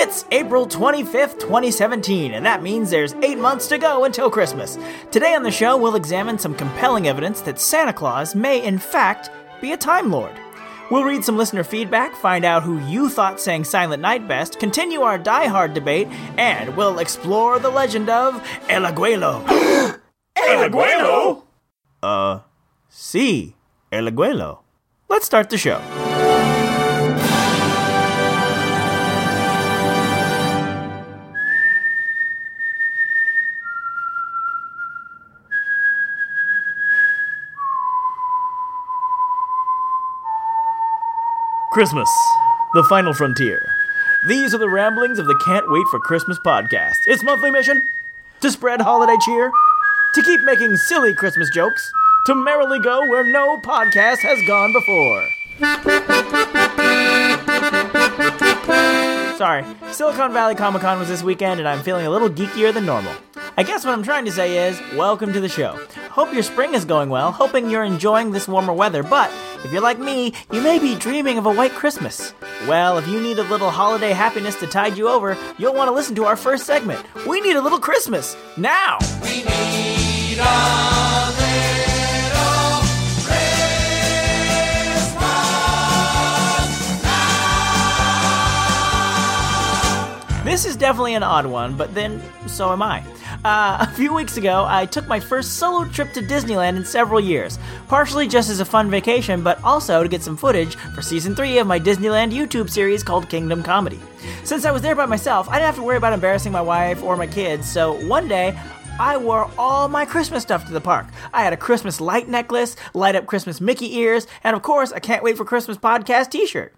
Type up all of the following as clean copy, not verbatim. It's April 25th, 2017, and that means there's 8 months to go until Christmas. Today on the show, we'll examine some compelling evidence that Santa Claus may, in fact, be a Time Lord. We'll read some listener feedback, find out who you thought sang Silent Night best, continue our Die Hard debate, and we'll explore the legend of El Abuelo. El Abuelo? Sí, El Abuelo. Let's start the show. Christmas, the final frontier. These are the ramblings of the Can't Wait for Christmas podcast. Its monthly mission? To spread holiday cheer, to keep making silly Christmas jokes, to merrily go where no podcast has gone before. Sorry, Silicon Valley Comic-Con was this weekend and I'm feeling a little geekier than normal. I guess what I'm trying to say is, welcome to the show. Hope your spring is going well, hoping you're enjoying this warmer weather, but if you're like me, you may be dreaming of a white Christmas. Well, if you need a little holiday happiness to tide you over, you'll want to listen to our first segment. We need a little Christmas, now! We need a little Christmas now! This is definitely an odd one, but then, so am I. A few weeks ago, I took my first solo trip to Disneyland in several years, partially just as a fun vacation, but also to get some footage for Season 3 of my Disneyland YouTube series called Kingdom Comedy. Since I was there by myself, I didn't have to worry about embarrassing my wife or my kids, so one day, I wore all my Christmas stuff to the park. I had a Christmas light necklace, light-up Christmas Mickey ears, and of course, a Can't Wait for Christmas podcast t-shirt.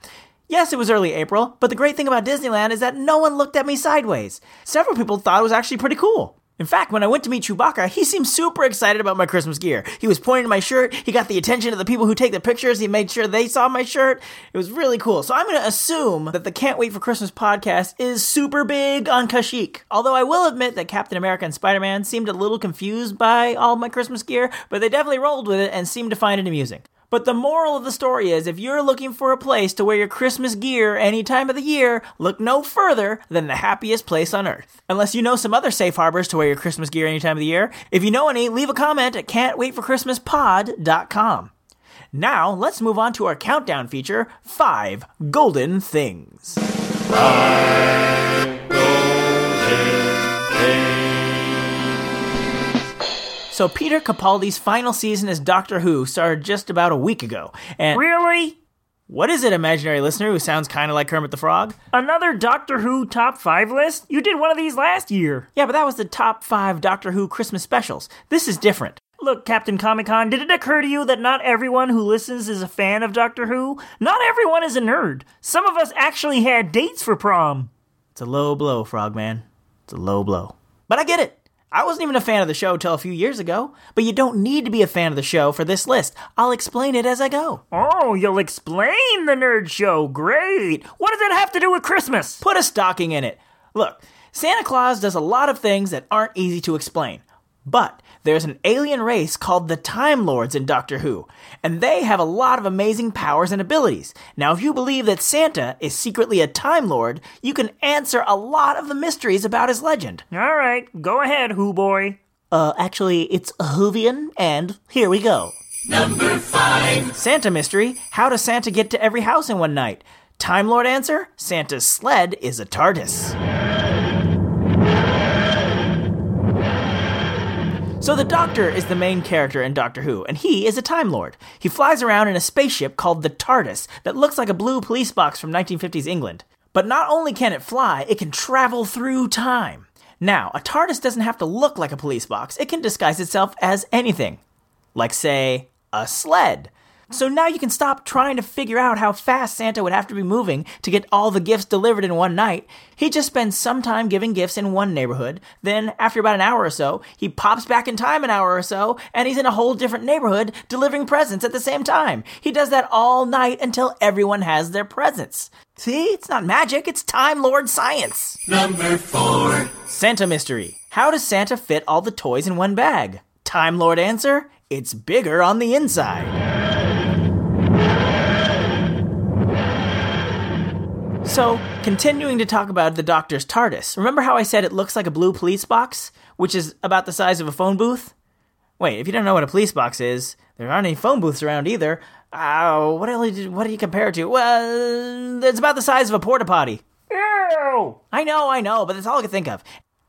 Yes, it was early April, but the great thing about Disneyland is that no one looked at me sideways. Several people thought it was actually pretty cool. In fact, when I went to meet Chewbacca, he seemed super excited about my Christmas gear. He was pointing to my shirt, he got the attention of the people who take the pictures, he made sure they saw my shirt. It was really cool. So I'm going to assume that the Can't Wait for Christmas podcast is super big on Kashyyyk. Although I will admit that Captain America and Spider-Man seemed a little confused by all my Christmas gear, but they definitely rolled with it and seemed to find it amusing. But the moral of the story is, if you're looking for a place to wear your Christmas gear any time of the year, look no further than the happiest place on earth. Unless you know some other safe harbors to wear your Christmas gear any time of the year. If you know any, leave a comment at can'twaitforchristmaspod.com. Now, let's move on to our countdown feature, 5 Golden Things. 5 Golden Things. So Peter Capaldi's final season as Doctor Who started just about a week ago, and... Really? What is it, imaginary listener who sounds kind of like Kermit the Frog? Another Doctor Who top 5 list? You did one of these last year. Yeah, but that was the top 5 Doctor Who Christmas specials. This is different. Look, Captain Comic-Con, did it occur to you that not everyone who listens is a fan of Doctor Who? Not everyone is a nerd. Some of us actually had dates for prom. It's a low blow, Frogman. It's a low blow. But I get it. I wasn't even a fan of the show till a few years ago, but you don't need to be a fan of the show for this list. I'll explain it as I go. Oh, you'll explain the nerd show. Great. What does it have to do with Christmas? Put a stocking in it. Look, Santa Claus does a lot of things that aren't easy to explain, but there's an alien race called the Time Lords in Doctor Who, and they have a lot of amazing powers and abilities. Now, if you believe that Santa is secretly a Time Lord, you can answer a lot of the mysteries about his legend. All right, go ahead, Who Boy. Actually, it's Whovian, and here we go. Number 5. Santa mystery, how does Santa get to every house in one night? Time Lord answer, Santa's sled is a TARDIS. So the Doctor is the main character in Doctor Who, and he is a Time Lord. He flies around in a spaceship called the TARDIS that looks like a blue police box from 1950s England. But not only can it fly, it can travel through time. Now, a TARDIS doesn't have to look like a police box. It can disguise itself as anything. Like, say, a sled. So now you can stop trying to figure out how fast Santa would have to be moving to get all the gifts delivered in one night. He just spends some time giving gifts in one neighborhood, then after about an hour or so, he pops back in time an hour or so, and he's in a whole different neighborhood delivering presents at the same time. He does that all night until everyone has their presents. See, it's not magic, it's Time Lord science. Number 4. Santa mystery. How does Santa fit all the toys in one bag? Time Lord answer, it's bigger on the inside. So, continuing to talk about the Doctor's TARDIS, remember how I said it looks like a blue police box, which is about the size of a phone booth? Wait, if you don't know what a police box is, there aren't any phone booths around either. What do you compare it to? Well, it's about the size of a porta potty. Ew! I know, but that's all I could think of.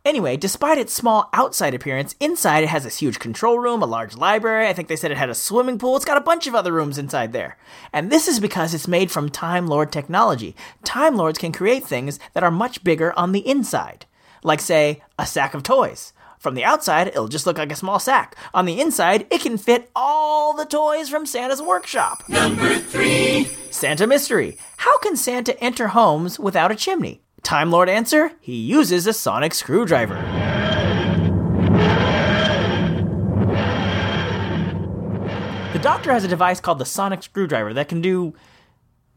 Anyway, despite its small outside appearance, inside it has this huge control room, a large library, I think they said it had a swimming pool, it's got a bunch of other rooms inside there. And this is because it's made from Time Lord technology. Time Lords can create things that are much bigger on the inside. Like, say, a sack of toys. From the outside, it'll just look like a small sack. On the inside, it can fit all the toys from Santa's workshop. Number 3. Santa mystery. How can Santa enter homes without a chimney? Time Lord answer, he uses a sonic screwdriver. The Doctor has a device called the sonic screwdriver that can do,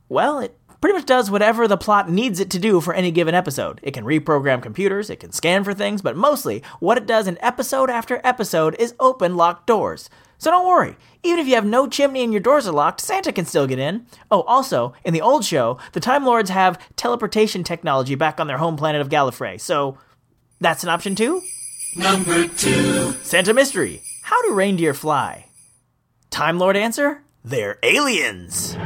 well, it pretty much does whatever the plot needs it to do for any given episode. It can reprogram computers, it can scan for things, but mostly what it does in episode after episode is open locked doors. So don't worry, even if you have no chimney and your doors are locked, Santa can still get in. Oh, also, in the old show, the Time Lords have teleportation technology back on their home planet of Gallifrey, so that's an option too? Number 2. Santa mystery. How do reindeer fly? Time Lord answer, they're aliens.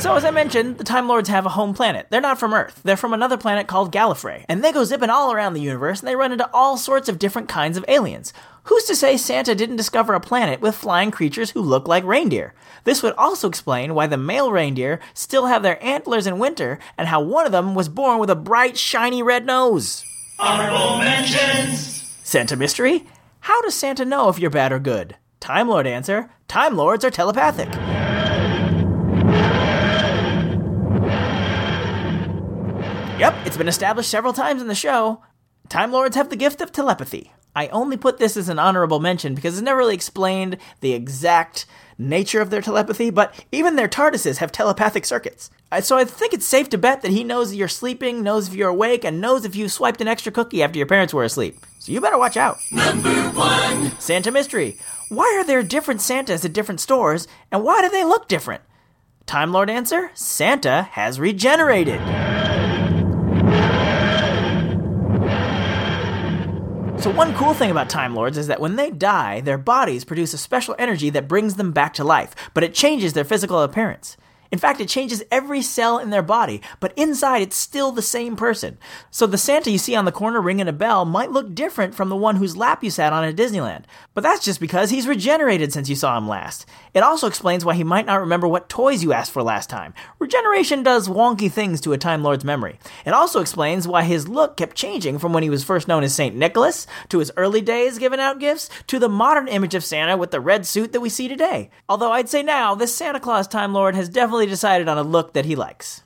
So as I mentioned, the Time Lords have a home planet. They're not from Earth. They're from another planet called Gallifrey. And they go zipping all around the universe, and they run into all sorts of different kinds of aliens. Who's to say Santa didn't discover a planet with flying creatures who look like reindeer? This would also explain why the male reindeer still have their antlers in winter, and how one of them was born with a bright, shiny red nose. Honorable mentions! Santa mystery? How does Santa know if you're bad or good? Time Lord answer, Time Lords are telepathic. Yep, it's been established several times in the show. Time Lords have the gift of telepathy. I only put this as an honorable mention because it's never really explained the exact nature of their telepathy, but even their TARDISes have telepathic circuits. So I think it's safe to bet that he knows you're sleeping, knows if you're awake, and knows if you swiped an extra cookie after your parents were asleep. So you better watch out. Number 1. Santa mystery. Why are there different Santas at different stores, and why do they look different? Time Lord answer, Santa has regenerated. So one cool thing about Time Lords is that when they die, their bodies produce a special energy that brings them back to life, but it changes their physical appearance. In fact, it changes every cell in their body, but inside it's still the same person. So the Santa you see on the corner ringing a bell might look different from the one whose lap you sat on at Disneyland, but that's just because he's regenerated since you saw him last. It also explains why he might not remember what toys you asked for last time. Regeneration does wonky things to a Time Lord's memory. It also explains why his look kept changing from when he was first known as St. Nicholas, to his early days giving out gifts, to the modern image of Santa with the red suit that we see today. Although I'd say now, this Santa Claus Time Lord has definitely decided on a look that he likes.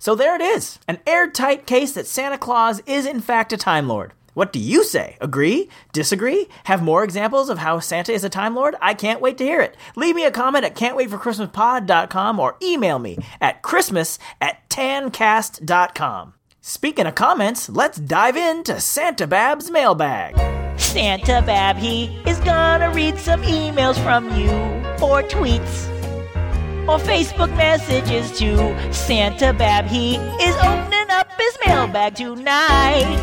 So there it is, an airtight case that Santa Claus is in fact a Time Lord. What do you say? Agree? Disagree? Have more examples of how Santa is a Time Lord? I can't wait to hear it. Leave me a comment at can'twaitforchristmaspod.com or email me at christmas@tancast.com. Speaking of comments, let's dive into Santa Bab's mailbag. Santa Bab, he is gonna read some emails from you, or tweets, or Facebook messages to Santa Bab. He is opening up his mailbag tonight.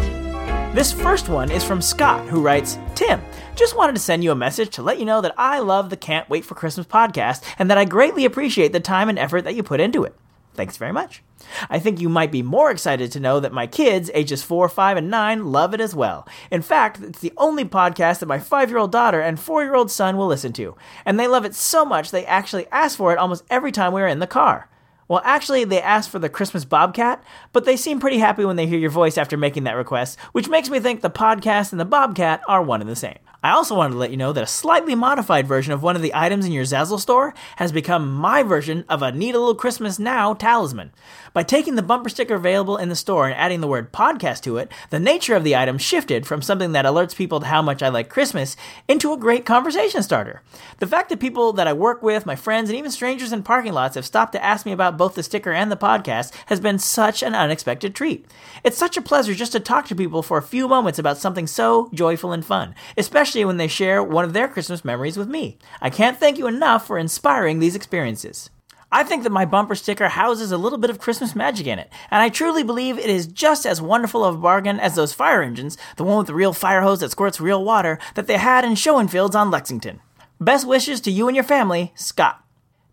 This first one is from Scott, who writes, Tim, just wanted to send you a message to let you know that I love the Can't Wait for Christmas podcast and that I greatly appreciate the time and effort that you put into it. Thanks very much. I think you might be more excited to know that my kids, ages 4, 5, and 9, love it as well. In fact, it's the only podcast that my 5-year-old daughter and 4-year-old son will listen to. And they love it so much, they actually ask for it almost every time we are in the car. Well, actually, they ask for the Christmas Bobcat, but they seem pretty happy when they hear your voice after making that request, which makes me think the podcast and the Bobcat are one and the same. I also wanted to let you know that a slightly modified version of one of the items in your Zazzle store has become my version of a Need a Little Christmas Now talisman. By taking the bumper sticker available in the store and adding the word podcast to it, the nature of the item shifted from something that alerts people to how much I like Christmas into a great conversation starter. The fact that people that I work with, my friends, and even strangers in parking lots have stopped to ask me about both the sticker and the podcast has been such an unexpected treat. It's such a pleasure just to talk to people for a few moments about something so joyful and fun, especially when they share one of their Christmas memories with me. I can't thank you enough for inspiring these experiences. I think that my bumper sticker houses a little bit of Christmas magic in it, and I truly believe it is just as wonderful of a bargain as those fire engines, the one with the real fire hose that squirts real water, that they had in Schoenfield's on Lexington. Best wishes to you and your family, Scott.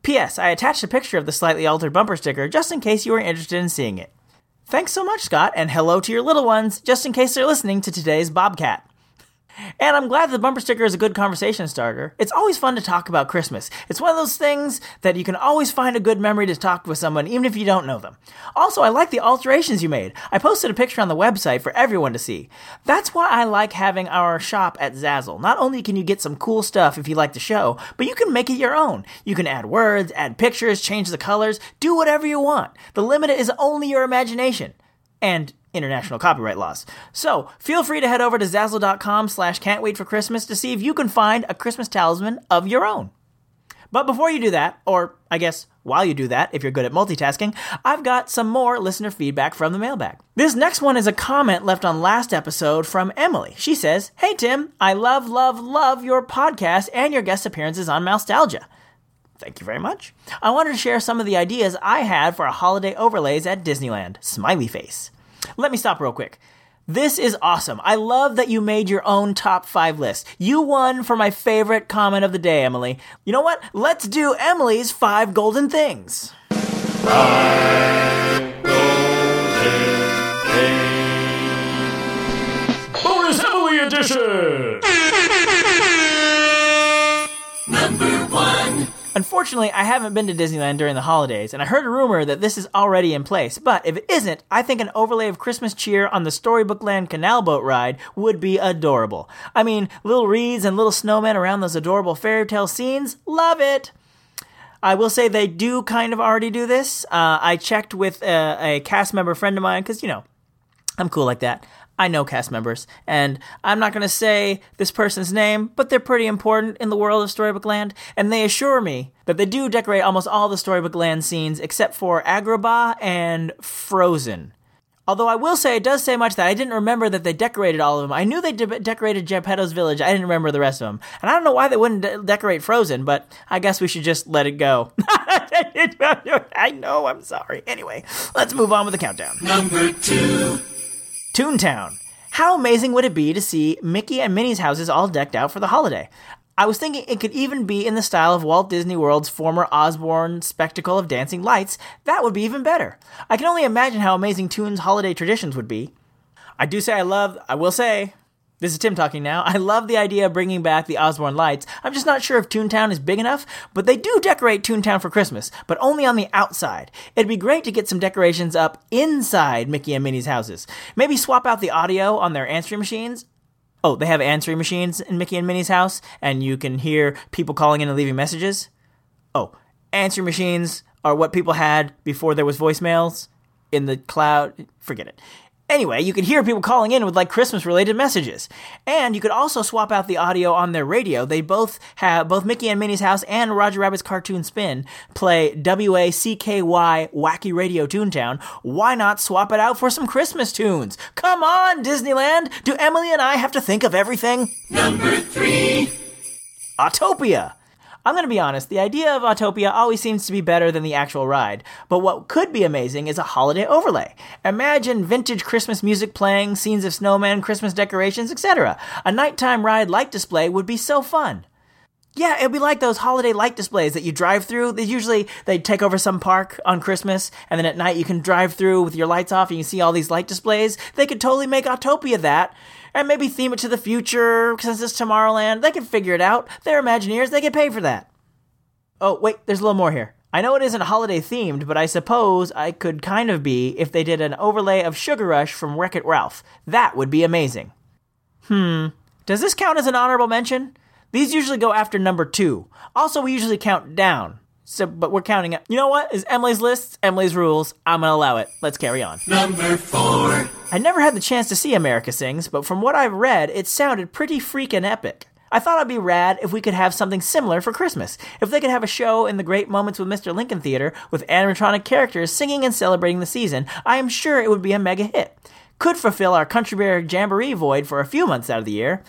P.S. I attached a picture of the slightly altered bumper sticker just in case you were interested in seeing it. Thanks so much, Scott, and hello to your little ones, just in case they're listening to today's Bobcat. And I'm glad the bumper sticker is a good conversation starter. It's always fun to talk about Christmas. It's one of those things that you can always find a good memory to talk with someone, even if you don't know them. Also, I like the alterations you made. I posted a picture on the website for everyone to see. That's why I like having our shop at Zazzle. Not only can you get some cool stuff if you like the show, but you can make it your own. You can add words, add pictures, change the colors, do whatever you want. The limit is only your imagination. And international copyright laws. So feel free to head over to Zazzle.com/can'twaitforchristmas to see if you can find a Christmas talisman of your own. But before you do that, or I guess while you do that, if you're good at multitasking, I've got some more listener feedback from the mailbag. This next one is a comment left on last episode from Emily. She says, "Hey Tim, I love your podcast and your guest appearances on Moustalgia." Thank you very much. I wanted to share some of the ideas I had for our holiday overlays at Disneyland. Smiley face. Let me stop real quick. This is awesome. I love that you made your own top 5 list. You won for my favorite comment of the day, Emily. You know what? Let's do Emily's 5 golden things. 5 golden things. Bonus Emily edition. Number 1. Unfortunately, I haven't been to Disneyland during the holidays, and I heard a rumor that this is already in place, but if it isn't, I think an overlay of Christmas cheer on the Storybook Land canal boat ride would be adorable. I mean, little reeds and little snowmen around those adorable fairy tale scenes, love it! I will say they do kind of already do this. I checked with a cast member friend of mine, because, you know, I'm cool like that. I know cast members, and I'm not going to say this person's name, but they're pretty important in the world of Storybook Land, and they assure me that they do decorate almost all the Storybook Land scenes except for Agrabah and Frozen. Although I will say, it does say much that I didn't remember that they decorated all of them. I knew they decorated Geppetto's village, I didn't remember the rest of them. And I don't know why they wouldn't decorate Frozen, but I guess we should just let it go. I know, I'm sorry. Anyway, let's move on with the countdown. Number 2. Toontown. How amazing would it be to see Mickey and Minnie's houses all decked out for the holiday? I was thinking it could even be in the style of Walt Disney World's former Osborne spectacle of dancing lights. That would be even better. I can only imagine how amazing Toon's holiday traditions would be. This is Tim talking now. I love the idea of bringing back the Osborne lights. I'm just not sure if Toontown is big enough, but they do decorate Toontown for Christmas, but only on the outside. It'd be great to get some decorations up inside Mickey and Minnie's houses. Maybe swap out the audio on their answering machines. Oh, they have answering machines in Mickey and Minnie's house, and you can hear people calling in and leaving messages. Oh, answering machines are what people had before there was voicemails in the cloud. Forget it. Anyway, you could hear people calling in with, like, Christmas-related messages. And you could also swap out the audio on their radio. They both have, both Mickey and Minnie's House and Roger Rabbit's Cartoon Spin play W-A-C-K-Y, Wacky Radio Toontown. Why not swap it out for some Christmas tunes? Come on, Disneyland! Do Emily and I have to think of everything? Number 3. Autopia. I'm going to be honest, the idea of Autopia always seems to be better than the actual ride, but what could be amazing is a holiday overlay. Imagine vintage Christmas music playing, scenes of snowmen, Christmas decorations, etc. A nighttime ride light display would be so fun. Yeah, it'd be like those holiday light displays that you drive through. They take over some park on Christmas, and then at night you can drive through with your lights off and you see all these light displays. They could totally make Autopia that. And maybe theme it to the future, since it's Tomorrowland. They can figure it out. They're Imagineers. They can pay for that. Oh, wait, there's a little more here. I know it isn't holiday-themed, but I suppose I could kind of be if they did an overlay of Sugar Rush from Wreck-It Ralph. That would be amazing. Does this count as an honorable mention? These usually go after number 2. Also, we usually count down. So, but we're counting up. You know what? It's Emily's list, Emily's rules. I'm going to allow it. Let's carry on. Number 4. I never had the chance to see America Sings, but from what I've read, it sounded pretty freaking epic. I thought it'd be rad if we could have something similar for Christmas. If they could have a show in the Great Moments with Mr. Lincoln Theater with animatronic characters singing and celebrating the season, I am sure it would be a mega hit. Could fulfill our Country Bear Jamboree void for a few months out of the year.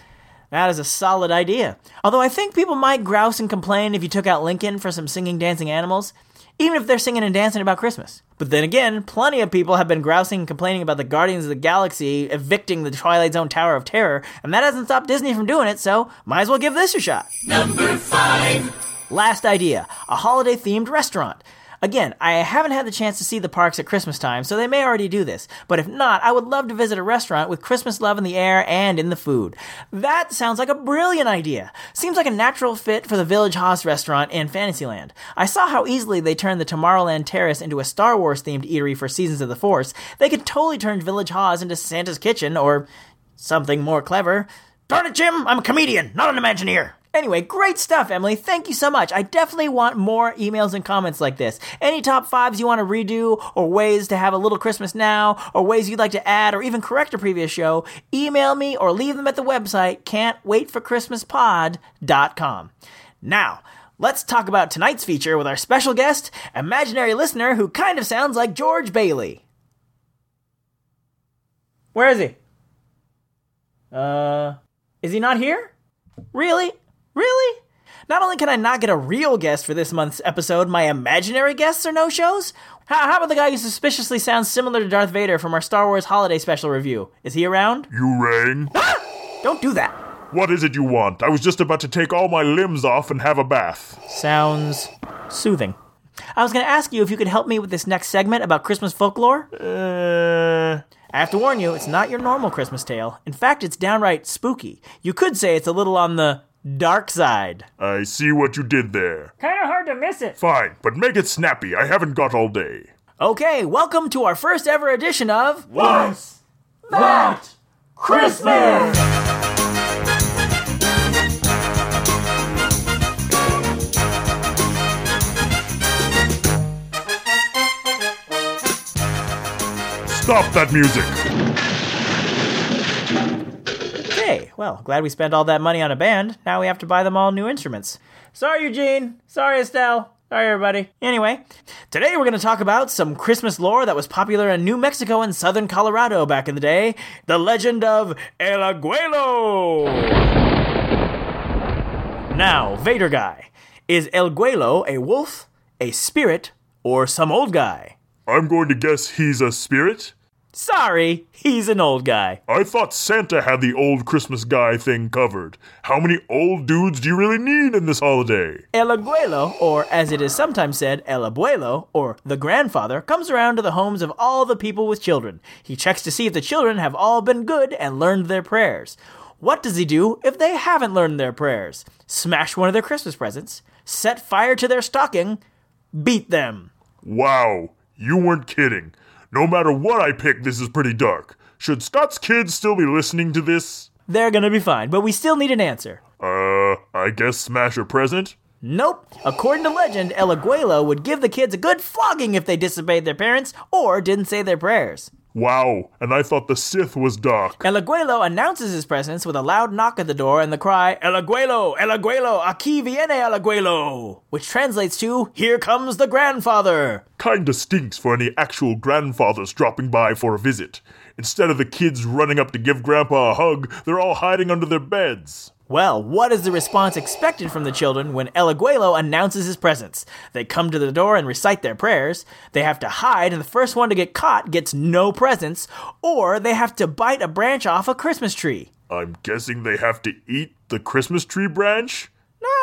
That is a solid idea. Although I think people might grouse and complain if you took out Lincoln for some singing, dancing animals, even if they're singing and dancing about Christmas. But then again, plenty of people have been grousing and complaining about the Guardians of the Galaxy evicting the Twilight Zone Tower of Terror, and that hasn't stopped Disney from doing it, so might as well give this a shot. Number 5. Last idea, a holiday-themed restaurant. Again, I haven't had the chance to see the parks at Christmas time, so they may already do this. But if not, I would love to visit a restaurant with Christmas love in the air and in the food. That sounds like a brilliant idea. Seems like a natural fit for the Village Haus restaurant in Fantasyland. I saw how easily they turned the Tomorrowland Terrace into a Star Wars-themed eatery for Seasons of the Force. They could totally turn Village Haus into Santa's Kitchen, or something more clever. Darn it, Jim! I'm a comedian, not an Imagineer! Anyway, great stuff, Emily. Thank you so much. I definitely want more emails and comments like this. Any top fives you want to redo, or ways to have a little Christmas now, or ways you'd like to add, or even correct a previous show, email me or leave them at the website, can'twaitforchristmaspod.com. Now, let's talk about tonight's feature with our special guest, imaginary listener who kind of sounds like George Bailey. Where is he? Is he not here? Really? Really? Not only can I not get a real guest for this month's episode, my imaginary guests are no-shows? How about the guy who suspiciously sounds similar to Darth Vader from our Star Wars Holiday Special review? Is he around? You rang? Ah! Don't do that. What is it you want? I was just about to take all my limbs off and have a bath. Sounds soothing. I was going to ask you if you could help me with this next segment about Christmas folklore. I have to warn you, it's not your normal Christmas tale. In fact, it's downright spooky. You could say it's a little on the dark side. I see what you did there. Kinda hard to miss it. Fine, but make it snappy. I haven't got all day. Okay, welcome to our first ever edition of... What's That Christmas? Stop that music! Well, glad we spent all that money on a band. Now we have to buy them all new instruments. Sorry, Eugene. Sorry, Estelle. Sorry, everybody. Anyway, today we're going to talk about some Christmas lore that was popular in New Mexico and southern Colorado back in the day. The legend of El Abuelo. Now, Vader guy. Is El Abuelo a wolf, a spirit, or some old guy? I'm going to guess he's a spirit. Sorry, he's an old guy. I thought Santa had the old Christmas guy thing covered. How many old dudes do you really need in this holiday? El Abuelo, or as it is sometimes said, El Abuelo, or the grandfather, comes around to the homes of all the people with children. He checks to see if the children have all been good and learned their prayers. What does he do if they haven't learned their prayers? Smash one of their Christmas presents, set fire to their stocking, beat them. Wow, you weren't kidding. No matter what I pick, this is pretty dark. Should Scott's kids still be listening to this? They're gonna be fine, but we still need an answer. I guess smash a present? Nope. According to legend, El Abuelo would give the kids a good flogging if they disobeyed their parents or didn't say their prayers. Wow, and I thought the Sith was dark. El Abuelo announces his presence with a loud knock at the door and the cry, El Abuelo, El Abuelo, aquí viene El Abuelo, which translates to, here comes the grandfather. Kinda stinks for any actual grandfathers dropping by for a visit. Instead of the kids running up to give Grandpa a hug, they're all hiding under their beds. Well, what is the response expected from the children when El Abuelo announces his presence? They come to the door and recite their prayers, they have to hide and the first one to get caught gets no presents, or they have to bite a branch off a Christmas tree. I'm guessing they have to eat the Christmas tree branch?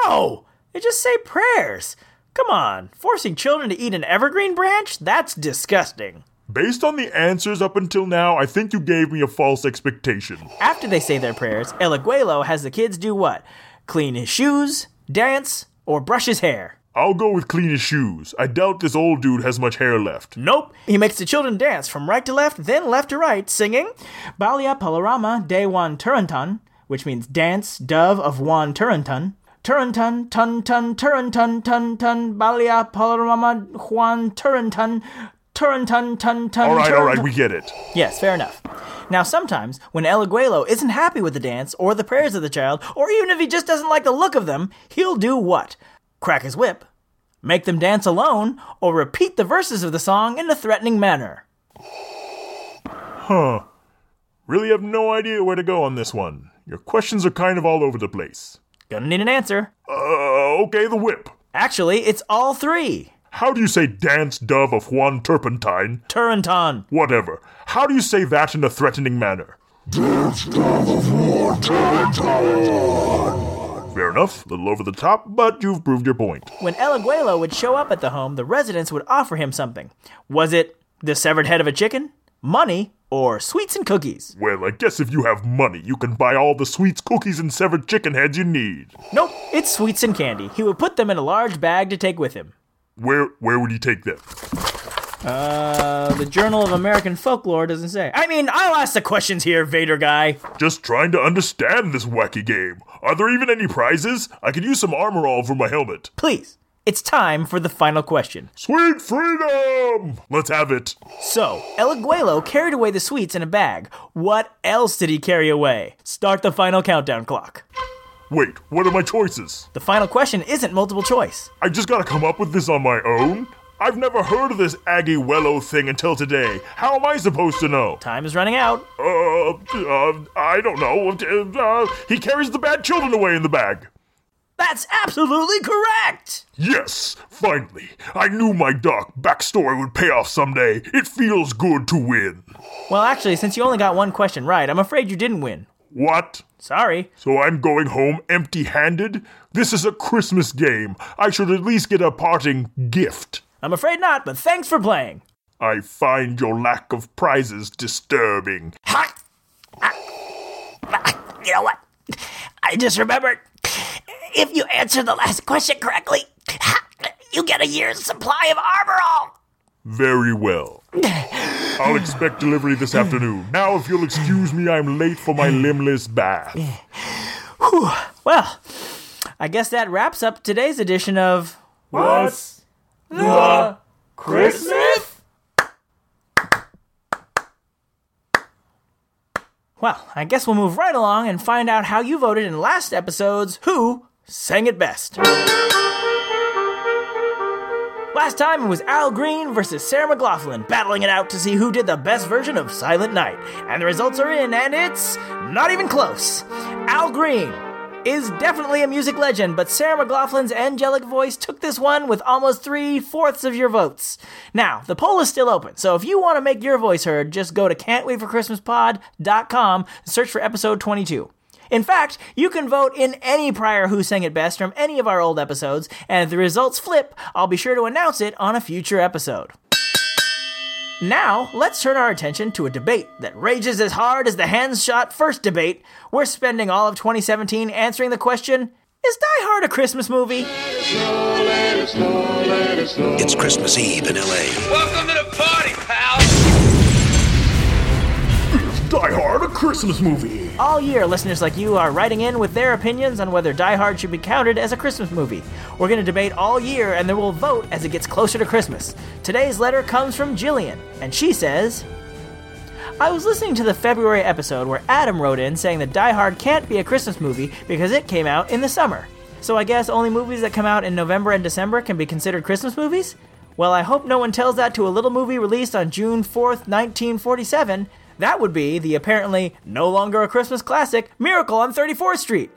No! They just say prayers. Come on, forcing children to eat an evergreen branch? That's disgusting. Based on the answers up until now, I think you gave me a false expectation. After they say their prayers, El Abuelo has the kids do what? Clean his shoes, dance, or brush his hair? I'll go with clean his shoes. I doubt this old dude has much hair left. Nope. He makes the children dance from right to left, then left to right, singing Balia Palarama Dewan Turantan, which means Dance Dove of Juan Turrentun. Turrentun, tun tun, Turrentun, tun tun, Balia Palarama Juan Turrentun, Turrentun, tun tun. All right, we get it. Yes, fair enough. Now, sometimes, when El Abuelo isn't happy with the dance or the prayers of the child, or even if he just doesn't like the look of them, he'll do what? Crack his whip, make them dance alone, or repeat the verses of the song in a threatening manner. Huh. Really have no idea where to go on this one. Your questions are kind of all over the place. Gonna need an answer. Okay, the whip. Actually, it's all three. How do you say Dance Dove of Juan Turpentine? Turrentun. Whatever. How do you say that in a threatening manner? Dance Dove of Juan Turpentine. Fair enough, a little over the top, but you've proved your point. When El Abuelo would show up at the home, the residents would offer him something. Was it the severed head of a chicken, money, or sweets and cookies? Well, I guess if you have money, you can buy all the sweets, cookies, and severed chicken heads you need. Nope, it's sweets and candy. He would put them in a large bag to take with him. Where would he take them? The Journal of American Folklore doesn't say. I mean, I'll ask the questions here, Vader guy. Just trying to understand this wacky game. Are there even any prizes? I could use some armor all for my helmet. Please, it's time for the final question. Sweet freedom! Let's have it. So, El Abuelo carried away the sweets in a bag. What else did he carry away? Start the final countdown clock. Wait, what are my choices? The final question isn't multiple choice. I just gotta come up with this on my own? I've never heard of this Aguiwello thing until today. How am I supposed to know? Time is running out. I don't know. He carries the bad children away in the bag. That's absolutely correct! Yes, finally. I knew my dark backstory would pay off someday. It feels good to win. Well, actually, since you only got one question right, I'm afraid you didn't win. What? Sorry. So I'm going home empty-handed? This is a Christmas game. I should at least get a parting gift. I'm afraid not, but thanks for playing. I find your lack of prizes disturbing. You know what? I just remembered. If you answer the last question correctly, you get a year's supply of armor all. Very well. I'll expect delivery this afternoon. Now, if you'll excuse me, I'm late for my limbless bath. Whew. Well, I guess that wraps up today's edition of... What's... The Christmas? Well, I guess we'll move right along and find out how you voted in last episode's Who Sang It Best. Last time it was Al Green versus Sarah McLachlan battling it out to see who did the best version of Silent Night. And the results are in, and it's not even close. Al Green is definitely a music legend, but Sarah McLachlan's angelic voice took this one with almost 3/4 of your votes. Now, the poll is still open, so if you want to make your voice heard, just go to can'twaitforchristmaspod.com and search for episode 22. In fact, you can vote in any prior Who Sang It Best from any of our old episodes, and if the results flip, I'll be sure to announce it on a future episode. Now, let's turn our attention to a debate that rages as hard as the hands-shot first debate. We're spending all of 2017 answering the question, is Die Hard a Christmas movie? It's Christmas Eve in L.A. Welcome to the party, pal! Is Die Hard a Christmas movie? All year, listeners like you are writing in with their opinions on whether Die Hard should be counted as a Christmas movie. We're going to debate all year, and then we'll vote as it gets closer to Christmas. Today's letter comes from Jillian, and she says, I was listening to the February episode where Adam wrote in saying that Die Hard can't be a Christmas movie because it came out in the summer. So I guess only movies that come out in November and December can be considered Christmas movies? Well, I hope no one tells that to a little movie released on June 4th, 1947. That would be the apparently no longer a Christmas classic, Miracle on 34th Street.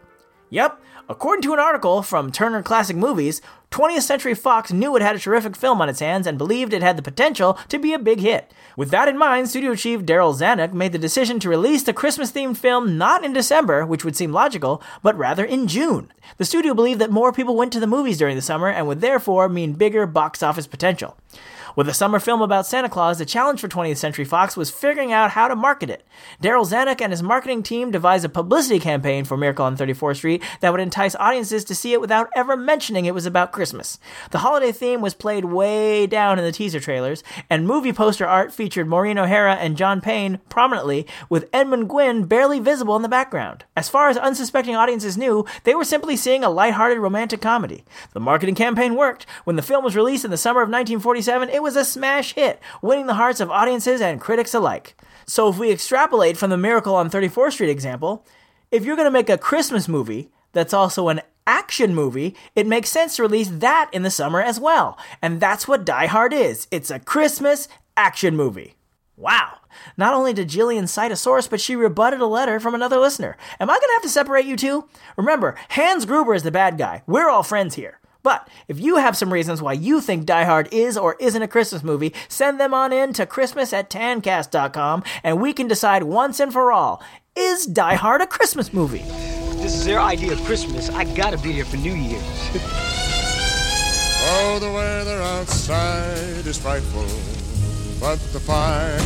Yep, according to an article from Turner Classic Movies, 20th Century Fox knew it had a terrific film on its hands and believed it had the potential to be a big hit. With that in mind, studio chief Darryl Zanuck made the decision to release the Christmas-themed film not in December, which would seem logical, but rather in June. The studio believed that more people went to the movies during the summer and would therefore mean bigger box office potential. With a summer film about Santa Claus, the challenge for 20th Century Fox was figuring out how to market it. Darryl Zanuck and his marketing team devised a publicity campaign for Miracle on 34th Street that would entice entice audiences to see it without ever mentioning it was about Christmas. The holiday theme was played way down in the teaser trailers, and movie poster art featured Maureen O'Hara and John Payne prominently, with Edmund Gwynn barely visible in the background. As far as unsuspecting audiences knew, they were simply seeing a lighthearted romantic comedy. The marketing campaign worked. When the film was released in the summer of 1947, it was a smash hit, winning the hearts of audiences and critics alike. So if we extrapolate from the Miracle on 34th Street example, if you're going to make a Christmas movie that's also an action movie, it makes sense to release that in the summer as well. And that's what Die Hard is. It's a Christmas action movie. Wow. Not only did Jillian cite a source, but she rebutted a letter from another listener. Am I going to have to separate you two? Remember, Hans Gruber is the bad guy. We're all friends here. But if you have some reasons why you think Die Hard is or isn't a Christmas movie, send them on in to Christmas@Tancast.com and we can decide once and for all, is Die Hard a Christmas movie? This is their idea of Christmas. I gotta be here for New Year's. Oh, the weather outside is frightful, but the fire...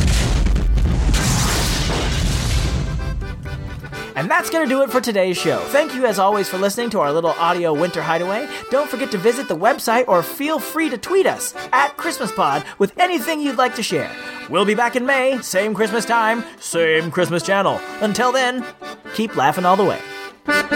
And that's going to do it for today's show. Thank you, as always, for listening to our little audio winter hideaway. Don't forget to visit the website or feel free to tweet us @ChristmasPod with anything you'd like to share. We'll be back in May, same Christmas time, same Christmas channel. Until then, keep laughing all the way. And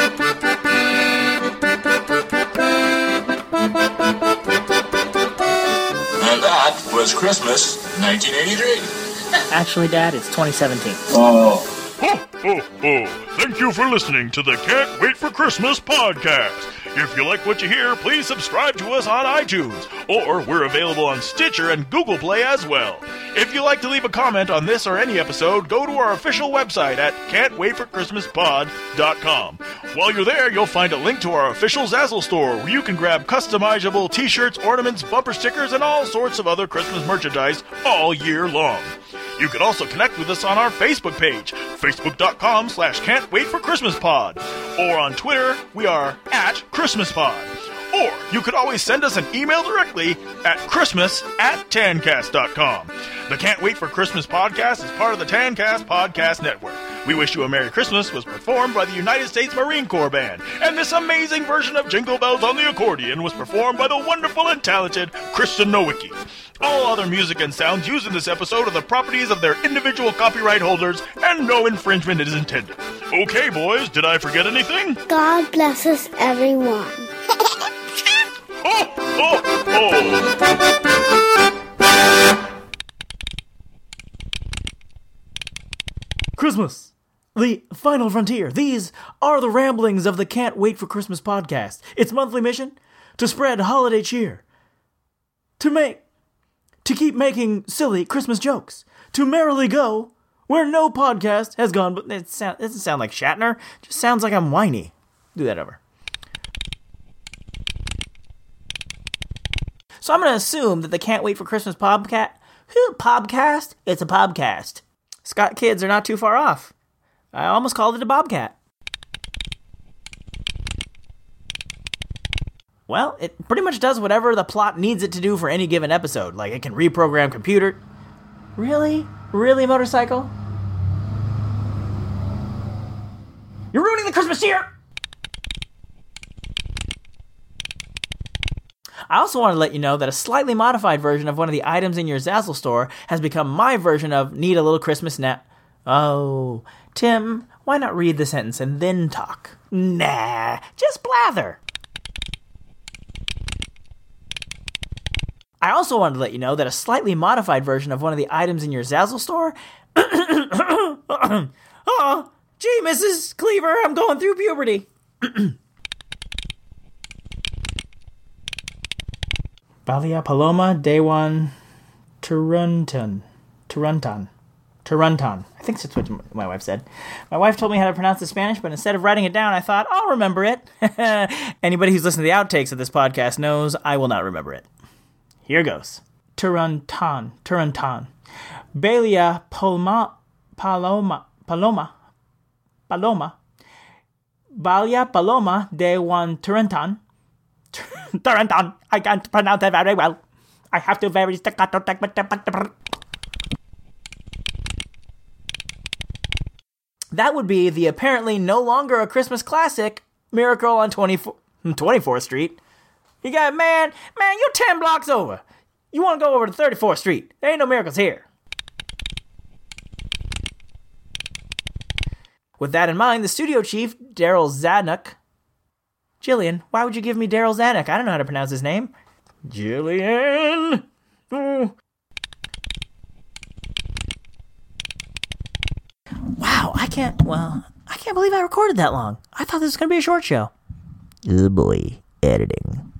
that was Christmas 1983. Actually, Dad, it's 2017. Oh. Ho, ho, ho. Thank you for listening to the Can't Wait for Christmas podcast. If you like what you hear, please subscribe to us on iTunes, or we're available on Stitcher and Google Play as well. If you'd like to leave a comment on this or any episode, go to our official website at can'twaitforchristmaspod.com. While you're there, you'll find a link to our official Zazzle store, where you can grab customizable t-shirts, ornaments, bumper stickers, and all sorts of other Christmas merchandise all year long. You can also connect with us on our Facebook page, facebook.com/Can't Wait for Christmas Pod. Or on Twitter, we are @ChristmasPod. Or you could always send us an email directly at Christmas@Tancast.com. The Can't Wait for Christmas podcast is part of the Tancast Podcast Network. We Wish You a Merry Christmas was performed by the United States Marine Corps Band, and this amazing version of Jingle Bells on the Accordion was performed by the wonderful and talented Kristen Nowicki. All other music and sounds used in this episode are the properties of their individual copyright holders, and no infringement is intended. Okay, boys, did I forget anything? God bless us, everyone. Oh, oh, oh. Christmas, the final frontier. These are the ramblings of the Can't Wait for Christmas podcast. Its monthly mission, to spread holiday cheer, to keep making silly Christmas jokes, to merrily go where no podcast has gone. But it doesn't sound like Shatner. It just sounds like I'm whiny. Do that over. So I'm going to assume that the Can't Wait for Christmas podcast, it's a podcast. Scott kids are not too far off. I almost called it a bobcat. Well, it pretty much does whatever the plot needs it to do for any given episode. Like, it can reprogram computer. Really? Really, motorcycle? You're ruining the Christmas cheer! I also want to let you know that a slightly modified version of one of the items in your Zazzle store has become my version of Need a Little Christmas Nap. Oh, Tim, why not read the sentence and then talk? Nah, just blather. I also wanted to let you know that a slightly modified version of one of the items in your Zazzle store... Oh, gee, Mrs. Cleaver, I'm going through puberty. Balia Paloma Dewan Turuntan. I think that's what my wife said. My wife told me how to pronounce the Spanish, but instead of writing it down, I thought, I'll remember it. Anybody who's listened to the outtakes of this podcast knows I will not remember it. Here goes. Turuntan. Balia Paloma. Balia Paloma Dewan Turuntan. Turuntan. I can't pronounce it very well. I have to very staccato. That would be the apparently no longer a Christmas classic Miracle on 24th Street. You got, man, you're 10 blocks over. You want to go over to 34th Street. There ain't no miracles here. With that in mind, the studio chief, Darryl Zanuck. Jillian, why would you give me Darryl Zanuck? I don't know how to pronounce his name. Jillian! Ooh. Wow, I can't believe I recorded that long. I thought this was going to be a short show. Oh boy, editing.